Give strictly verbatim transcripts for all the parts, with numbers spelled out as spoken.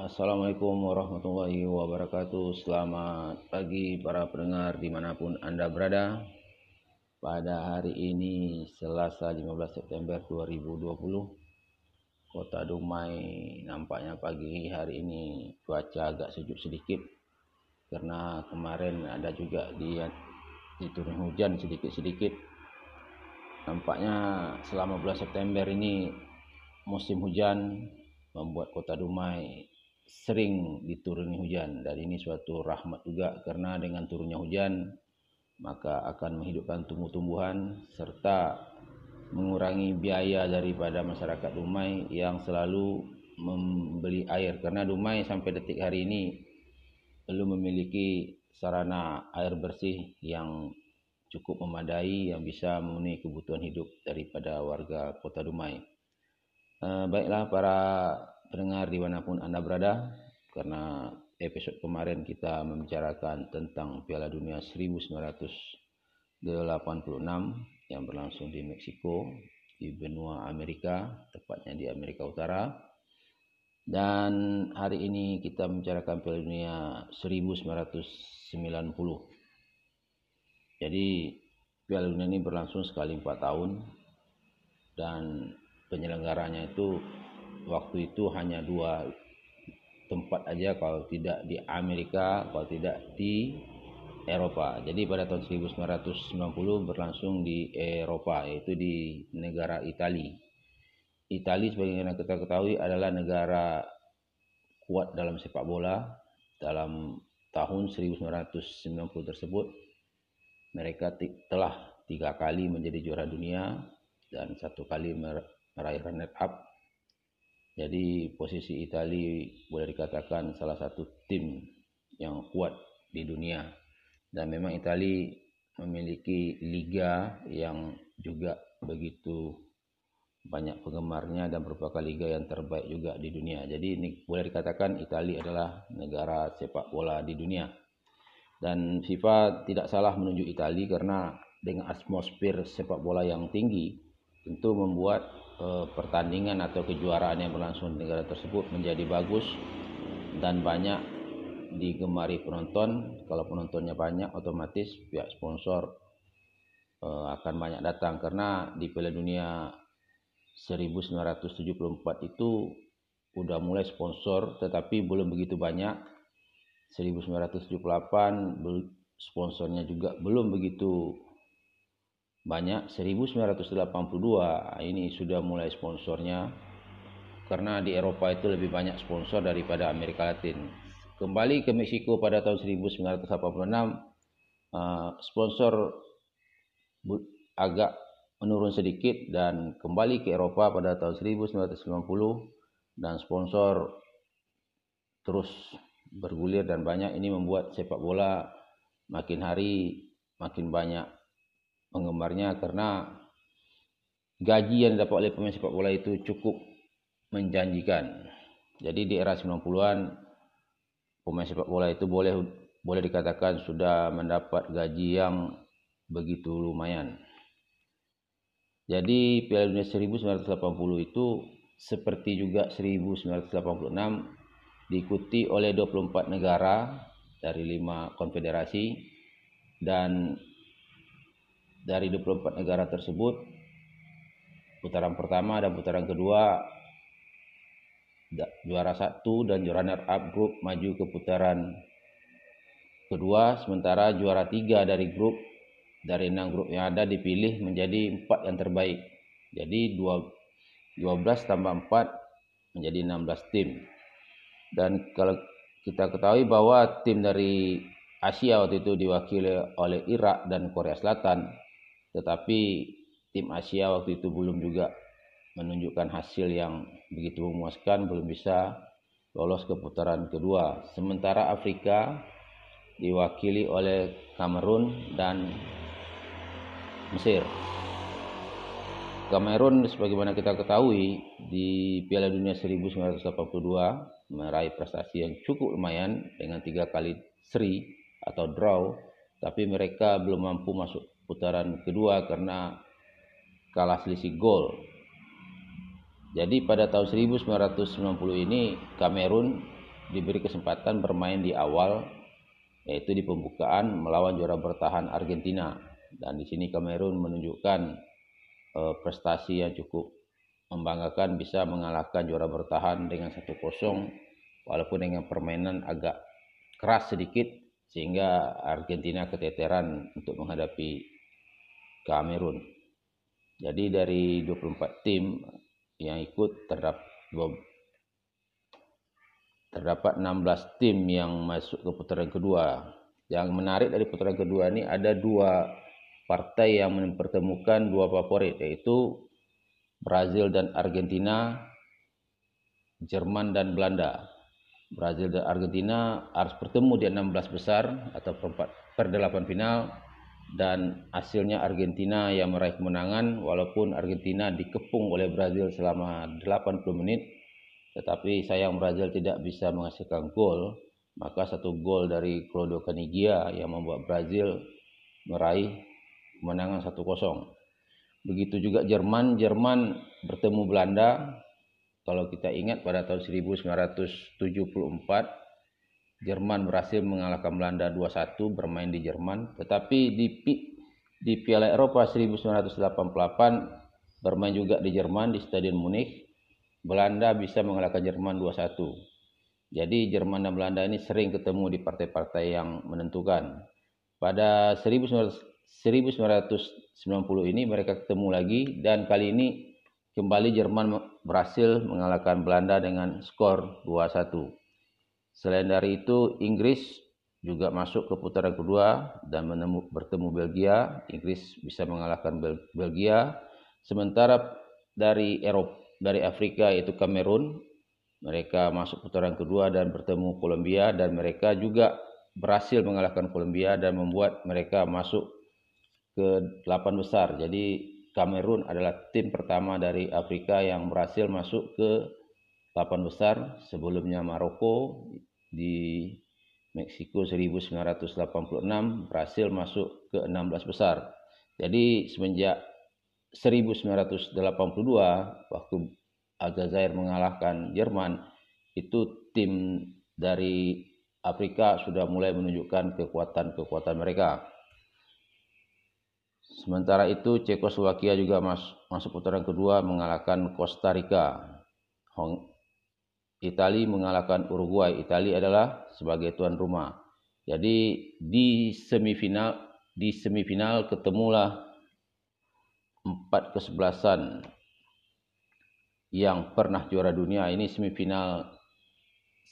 Assalamualaikum warahmatullahi wabarakatuh. Selamat pagi para pendengar dimanapun Anda berada. Pada hari ini Selasa lima belas September dua ribu dua puluh, Kota Dumai nampaknya pagi hari ini cuaca agak sejuk sedikit, karena kemarin ada juga dia diturun hujan sedikit-sedikit. Nampaknya selama bulan September ini musim hujan membuat Kota Dumai sering dituruni hujan, dan ini suatu rahmat juga, karena dengan turunnya hujan maka akan menghidupkan tumbuh-tumbuhan serta mengurangi biaya daripada masyarakat Dumai yang selalu membeli air, karena Dumai sampai detik hari ini belum memiliki sarana air bersih yang cukup memadai yang bisa memenuhi kebutuhan hidup daripada warga Kota Dumai. Eh, baiklah para pendengar dimanapun Anda berada, karena episode kemarin kita membicarakan tentang Piala Dunia seribu sembilan ratus delapan puluh enam yang berlangsung di Meksiko, di benua Amerika, tepatnya di Amerika Utara. Dan hari ini kita membicarakan Piala Dunia seribu sembilan ratus sembilan puluh. Jadi Piala Dunia ini berlangsung sekali empat tahun, dan penyelenggaranya itu waktu itu hanya dua tempat aja, kalau tidak di Amerika, kalau tidak di Eropa. Jadi pada tahun seribu sembilan ratus sembilan puluh berlangsung di Eropa, yaitu di negara Italia. Italia sebagaimana kita ketahui adalah negara kuat dalam sepak bola. Dalam tahun seribu sembilan ratus sembilan puluh tersebut mereka telah tiga kali menjadi juara dunia dan satu kali meraih runner up. Jadi posisi Italia boleh dikatakan salah satu tim yang kuat di dunia. Dan memang Italia memiliki liga yang juga begitu banyak penggemarnya dan merupakan liga yang terbaik juga di dunia. Jadi ini boleh dikatakan Italia adalah negara sepak bola di dunia. Dan FIFA tidak salah menunjuk Italia, karena dengan atmosfer sepak bola yang tinggi tentu membuat pertandingan atau kejuaraan yang berlangsung di negara tersebut menjadi bagus dan banyak digemari penonton. Kalau penontonnya banyak, otomatis pihak sponsor akan banyak datang, karena di Piala Dunia seribu sembilan ratus tujuh puluh empat itu udah mulai sponsor tetapi belum begitu banyak. Seribu sembilan ratus tujuh puluh delapan sponsornya juga belum begitu banyak. Seribu sembilan ratus delapan puluh dua ini sudah mulai sponsornya, karena di Eropa itu lebih banyak sponsor daripada Amerika Latin. Kembali ke Meksiko pada tahun seribu sembilan ratus delapan puluh enam, sponsor agak menurun sedikit, dan kembali ke Eropa pada tahun seribu sembilan ratus sembilan puluh dan sponsor terus bergulir dan banyak. Ini membuat sepak bola makin hari makin banyak penggemarnya, karena gaji yang didapat oleh pemain sepak bola itu cukup menjanjikan. Jadi di era sembilan puluhan pemain sepak bola itu boleh boleh dikatakan sudah mendapat gaji yang begitu lumayan. Jadi Piala Dunia seribu sembilan ratus delapan puluh itu seperti juga seribu sembilan ratus delapan puluh enam diikuti oleh dua puluh empat negara dari lima konfederasi, dan dari dua puluh empat negara tersebut putaran pertama dan putaran kedua juara satu dan juara runner up grup maju ke putaran kedua, sementara juara tiga dari grup dari enam grup yang ada dipilih menjadi empat yang terbaik. Jadi dua belas tambah empat menjadi enam belas tim. Dan kalau kita ketahui bahwa tim dari Asia waktu itu diwakili oleh Irak dan Korea Selatan, tetapi tim Asia waktu itu belum juga menunjukkan hasil yang begitu memuaskan, belum bisa lolos ke putaran kedua. Sementara Afrika diwakili oleh Kamerun dan Mesir. Kamerun sebagaimana kita ketahui di Piala Dunia seribu sembilan ratus delapan puluh dua meraih prestasi yang cukup lumayan dengan tiga kali seri atau draw, tapi mereka belum mampu masuk putaran kedua karena kalah selisih gol. Jadi pada tahun seribu sembilan ratus sembilan puluh ini Kamerun diberi kesempatan bermain di awal, yaitu di pembukaan melawan juara bertahan Argentina. Dan di sini Kamerun menunjukkan e, prestasi yang cukup membanggakan, bisa mengalahkan juara bertahan dengan satu kosong walaupun dengan permainan agak keras sedikit sehingga Argentina keteteran untuk menghadapi Kamerun. Jadi dari dua puluh empat tim yang ikut terdapat terdapat enam belas tim yang masuk ke putaran kedua. Yang menarik dari putaran kedua ini ada dua partai yang mempertemukan dua favorit, yaitu Brazil dan Argentina, Jerman dan Belanda. Brazil dan Argentina harus bertemu di enam belas besar atau per delapan final, dan hasilnya Argentina yang meraih kemenangan walaupun Argentina dikepung oleh Brazil selama delapan puluh menit. Tetapi sayang Brazil tidak bisa menghasilkan gol, maka satu gol dari Claudio Caniggia yang membuat Brazil meraih kemenangan satu kosong. Begitu juga Jerman, Jerman bertemu Belanda. Kalau kita ingat pada tahun seribu sembilan ratus tujuh puluh empat, Jerman berhasil mengalahkan Belanda dua satu bermain di Jerman. Tetapi di, di Piala Eropa seribu sembilan ratus delapan puluh delapan bermain juga di Jerman di Stadion Munich. Belanda bisa mengalahkan Jerman dua satu. Jadi Jerman dan Belanda ini sering ketemu di partai-partai yang menentukan. Pada seribu sembilan ratus sembilan puluh ini mereka ketemu lagi, dan kali ini kembali Jerman berhasil mengalahkan Belanda dengan skor dua satu. Selain dari itu, Inggris juga masuk ke putaran kedua dan menemu, bertemu Belgia. Inggris bisa mengalahkan Bel- Belgia. Sementara dari Eropa, dari Afrika yaitu Kamerun, mereka masuk putaran kedua dan bertemu Kolombia, dan mereka juga berhasil mengalahkan Kolombia dan membuat mereka masuk ke delapan besar. Jadi Kamerun adalah tim pertama dari Afrika yang berhasil masuk ke delapan besar, sebelumnya Maroko di Meksiko seribu sembilan ratus delapan puluh enam berhasil masuk ke enam belas besar. Jadi semenjak seribu sembilan ratus delapan puluh dua waktu Aljazair mengalahkan Jerman, itu tim dari Afrika sudah mulai menunjukkan kekuatan-kekuatan mereka. Sementara itu Cekoslowakia juga mas- masuk putaran kedua mengalahkan Costa Rica. Hong- Italia mengalahkan Uruguay. Italia adalah sebagai tuan rumah. Jadi di semifinal di semifinal ketemulah empat kesebelasan yang pernah juara dunia. Ini semifinal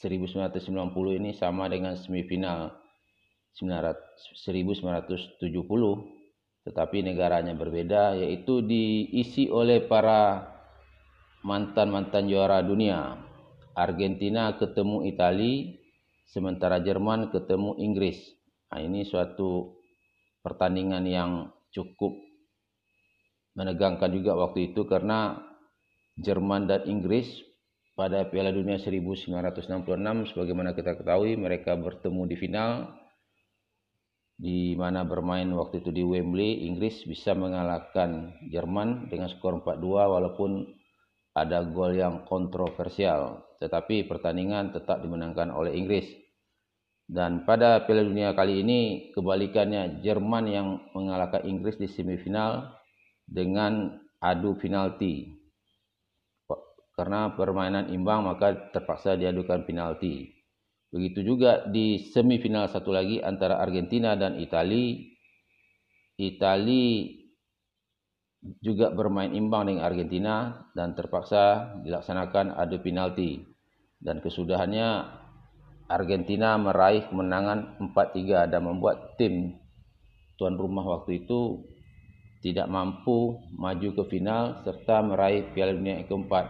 seribu sembilan ratus sembilan puluh ini sama dengan semifinal seribu sembilan ratus tujuh puluh, tetapi negaranya berbeda, yaitu diisi oleh para mantan-mantan juara dunia. Argentina ketemu Italia, sementara Jerman ketemu Inggris. Nah, ini suatu pertandingan yang cukup menegangkan juga waktu itu, karena Jerman dan Inggris pada Piala Dunia seribu sembilan ratus enam puluh enam sebagaimana kita ketahui mereka bertemu di final, di mana bermain waktu itu di Wembley. Inggris bisa mengalahkan Jerman dengan skor empat dua walaupun ada gol yang kontroversial, tetapi pertandingan tetap dimenangkan oleh Inggris. Dan pada Piala Dunia kali ini kebalikannya, Jerman yang mengalahkan Inggris di semifinal dengan adu penalti. Karena permainan imbang maka terpaksa diadukan penalti. Begitu juga di semifinal satu lagi antara Argentina dan Italia. Italia juga bermain imbang dengan Argentina dan terpaksa dilaksanakan adu penalti. Dan kesudahannya Argentina meraih kemenangan empat tiga dan membuat tim tuan rumah waktu itu tidak mampu maju ke final serta meraih Piala Dunia yang keempat.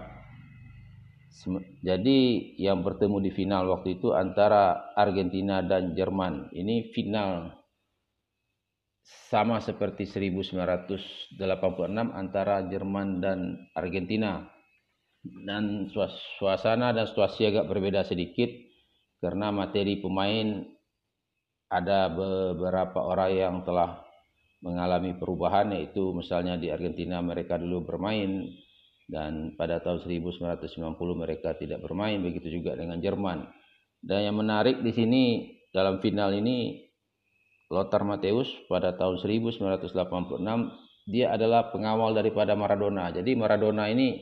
Jadi yang bertemu di final waktu itu antara Argentina dan Jerman. Ini final sama seperti seribu sembilan ratus delapan puluh enam antara Jerman dan Argentina. Dan suasana dan situasi agak berbeda sedikit karena materi pemain ada beberapa orang yang telah mengalami perubahan, yaitu misalnya di Argentina mereka dulu bermain dan pada tahun seribu sembilan ratus sembilan puluh mereka tidak bermain, begitu juga dengan Jerman. Dan yang menarik di sini dalam final ini, Lothar Matthäus pada tahun seribu sembilan ratus delapan puluh enam dia adalah pengawal daripada Maradona. Jadi Maradona ini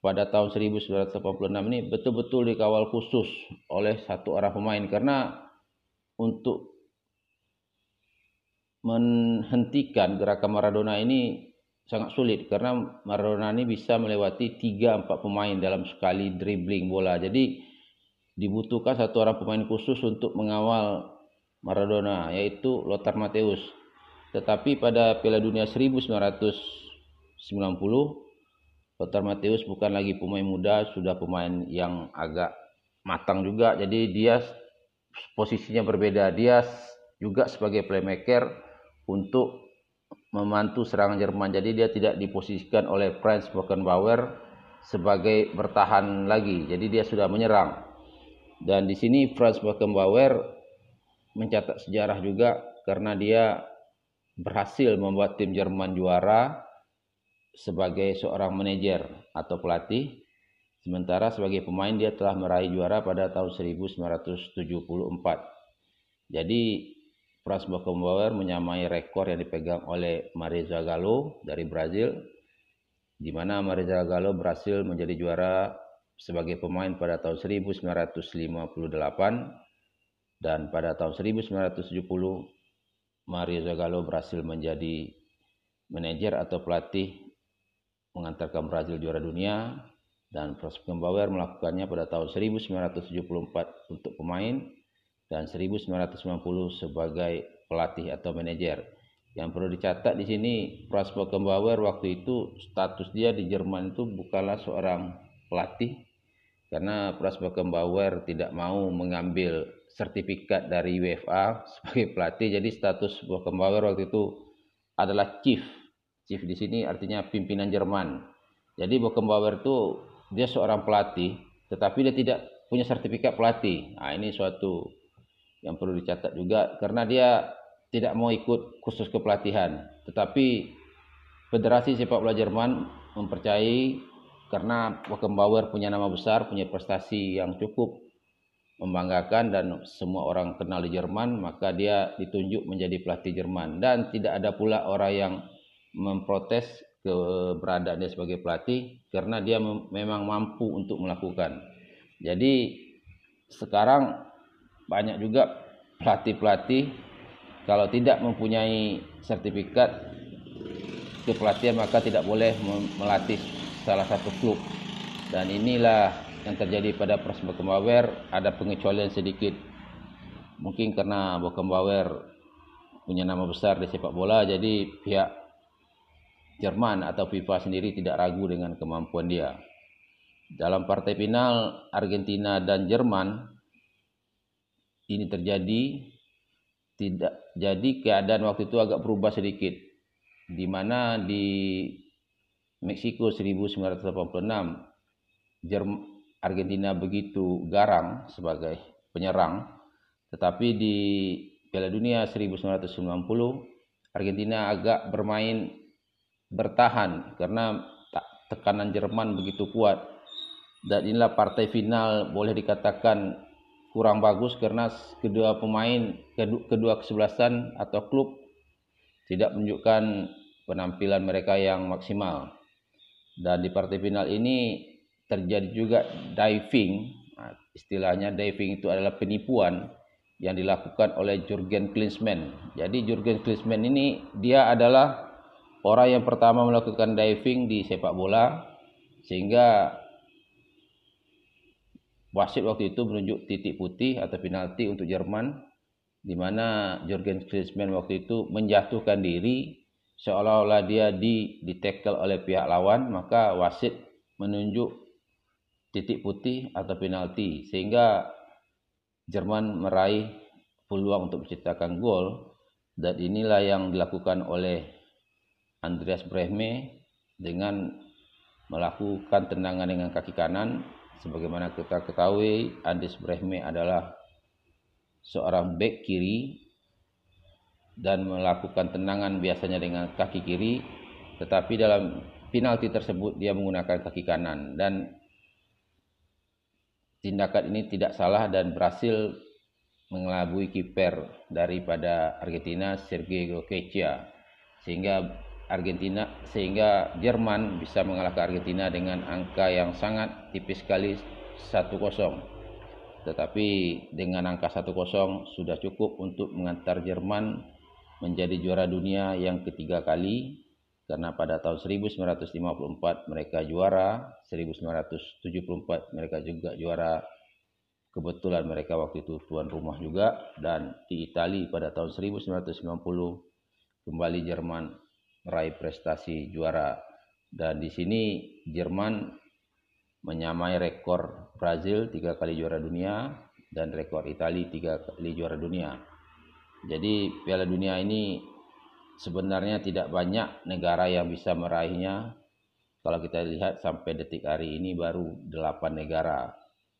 pada tahun seribu sembilan ratus delapan puluh enam ini betul-betul dikawal khusus oleh satu orang pemain, karena untuk menghentikan gerakan Maradona ini sangat sulit, karena Maradona ini bisa melewati tiga sampai empat pemain dalam sekali dribbling bola. Jadi dibutuhkan satu orang pemain khusus untuk mengawal Maradona, yaitu Lothar Matthäus. Tetapi pada Piala Dunia seribu sembilan ratus sembilan puluh Lothar Matthäus bukan lagi pemain muda, sudah pemain yang agak matang juga. Jadi dia posisinya berbeda. Dia juga sebagai playmaker untuk memantu serangan Jerman. Jadi dia tidak diposisikan oleh Franz Beckenbauer sebagai bertahan lagi. Jadi dia sudah menyerang. Dan di sini Franz Beckenbauer mencatat sejarah juga, karena dia berhasil membuat tim Jerman juara sebagai seorang manajer atau pelatih, sementara sebagai pemain dia telah meraih juara pada tahun seribu sembilan ratus tujuh puluh empat. Jadi Franz Beckenbauer menyamai rekor yang dipegang oleh Mario Zagallo dari Brazil, di mana Mario Zagallo berhasil menjadi juara sebagai pemain pada tahun seribu sembilan ratus lima puluh delapan, dan pada tahun seribu sembilan ratus tujuh puluh Mario Zagallo berhasil menjadi manajer atau pelatih, mengantarkan Brazil juara dunia. Dan Franz Beckenbauer melakukannya pada tahun seribu sembilan ratus tujuh puluh empat untuk pemain dan seribu sembilan ratus sembilan puluh sebagai pelatih atau manajer. Yang perlu dicatat di sini, Franz Beckenbauer waktu itu status dia di Jerman itu bukanlah seorang pelatih, karena Franz Beckenbauer tidak mau mengambil sertifikat dari UEFA sebagai pelatih. Jadi status Beckenbauer waktu itu adalah chief. Chief di sini artinya pimpinan Jerman. Jadi Beckenbauer itu dia seorang pelatih, tetapi dia tidak punya sertifikat pelatih. Nah, ini suatu yang perlu dicatat juga, karena dia tidak mau ikut kursus kepelatihan. Tetapi Federasi Sepak Bola Jerman mempercayai, karena Beckenbauer punya nama besar, punya prestasi yang cukup membanggakan dan semua orang kenal di Jerman, maka dia ditunjuk menjadi pelatih Jerman. Dan tidak ada pula orang yang memprotes keberadaannya sebagai pelatih, karena dia memang mampu untuk melakukan. Jadi sekarang banyak juga pelatih-pelatih, kalau tidak mempunyai sertifikat kepelatihan maka tidak boleh melatih salah satu klub. Dan inilah yang terjadi pada Franz Beckenbauer. Ada pengecualian sedikit, mungkin karena Beckenbauer punya nama besar di sepak bola, jadi pihak Jerman atau FIFA sendiri tidak ragu dengan kemampuan dia. Dalam partai final Argentina dan Jerman ini terjadi, tidak jadi keadaan waktu itu agak berubah sedikit, di mana di Meksiko seribu sembilan ratus delapan puluh enam Jerman, Argentina begitu garang sebagai penyerang, tetapi di Piala Dunia seribu sembilan ratus sembilan puluh Argentina agak bermain bertahan karena tekanan Jerman begitu kuat. Dan inilah partai final boleh dikatakan kurang bagus, karena kedua pemain, kedua kesebelasan atau klub tidak menunjukkan penampilan mereka yang maksimal. Dan di partai final ini terjadi juga diving. Nah, istilahnya diving itu adalah penipuan yang dilakukan oleh Jürgen Klinsmann. Jadi Jürgen Klinsmann ini dia adalah orang yang pertama melakukan diving di sepak bola, sehingga wasit waktu itu menunjuk titik putih atau penalti untuk Jerman, di mana Jürgen Klinsmann waktu itu menjatuhkan diri seolah-olah dia di, di tackle oleh pihak lawan, maka wasit menunjuk titik putih atau penalti, sehingga Jerman meraih peluang untuk menciptakan gol. Dan inilah yang dilakukan oleh Andreas Brehme dengan melakukan tendangan dengan kaki kanan. Sebagaimana kita ketahui, Andreas Brehme adalah seorang bek kiri dan melakukan tendangan biasanya dengan kaki kiri, tetapi dalam penalti tersebut dia menggunakan kaki kanan. Dan tindakan ini tidak salah dan berhasil mengelabui kiper daripada Argentina, Sergio Rochetia, sehingga Argentina sehingga Jerman bisa mengalahkan Argentina dengan angka yang sangat tipis sekali satu kosong. Tetapi dengan angka satu kosong sudah cukup untuk mengantar Jerman menjadi juara dunia yang ketiga kali, karena pada tahun seribu sembilan ratus lima puluh empat mereka juara, seribu sembilan ratus tujuh puluh empat mereka juga juara. Kebetulan mereka waktu itu tuan rumah juga, dan di Italia pada tahun seribu sembilan ratus sembilan puluh kembali Jerman meraih prestasi juara, dan di sini Jerman menyamai rekor Brazil tiga kali juara dunia dan rekor Italia tiga kali juara dunia. Jadi Piala Dunia ini sebenarnya tidak banyak negara yang bisa meraihnya. Kalau kita lihat sampai detik hari ini baru delapan negara.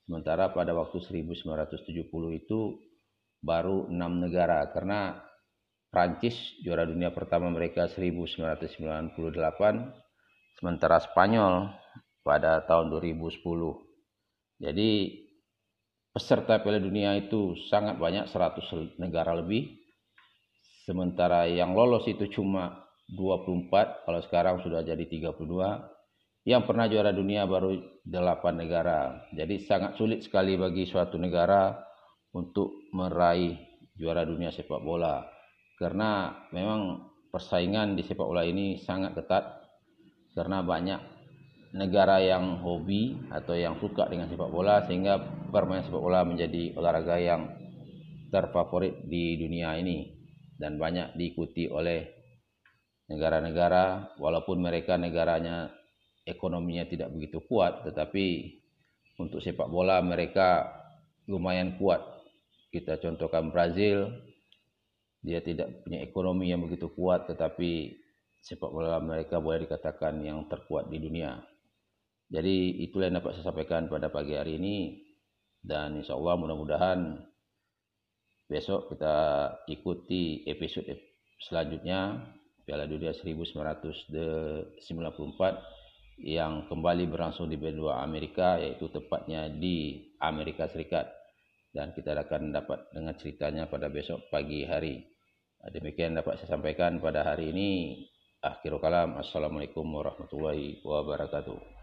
Sementara pada waktu seribu sembilan ratus tujuh puluh itu baru enam negara, karena Prancis juara dunia pertama mereka seribu sembilan ratus sembilan puluh delapan, sementara Spanyol pada tahun dua ribu sepuluh. Jadi peserta Piala Dunia itu sangat banyak, seratus negara lebih. Sementara yang lolos itu cuma dua puluh empat, kalau sekarang sudah jadi tiga puluh dua. Yang pernah juara dunia baru delapan negara. Jadi sangat sulit sekali bagi suatu negara untuk meraih juara dunia sepak bola. Karena memang persaingan di sepak bola ini sangat ketat. Karena banyak negara yang hobi atau yang suka dengan sepak bola, sehingga bermain sepak bola menjadi olahraga yang terfavorit di dunia ini. Dan banyak diikuti oleh negara-negara, walaupun mereka negaranya ekonominya tidak begitu kuat, tetapi untuk sepak bola mereka lumayan kuat. Kita contohkan Brazil, dia tidak punya ekonomi yang begitu kuat, tetapi sepak bola mereka boleh dikatakan yang terkuat di dunia. Jadi itulah yang dapat saya sampaikan pada pagi hari ini, dan insya Allah mudah-mudahan besok kita ikuti episode selanjutnya Piala Dunia seribu sembilan ratus sembilan puluh empat yang kembali berlangsung di benua Amerika, yaitu tepatnya di Amerika Serikat, dan kita akan dapat dengan ceritanya pada besok pagi hari. Demikian dapat saya sampaikan pada hari ini. Akhirul kalam, assalamualaikum warahmatullahi wabarakatuh.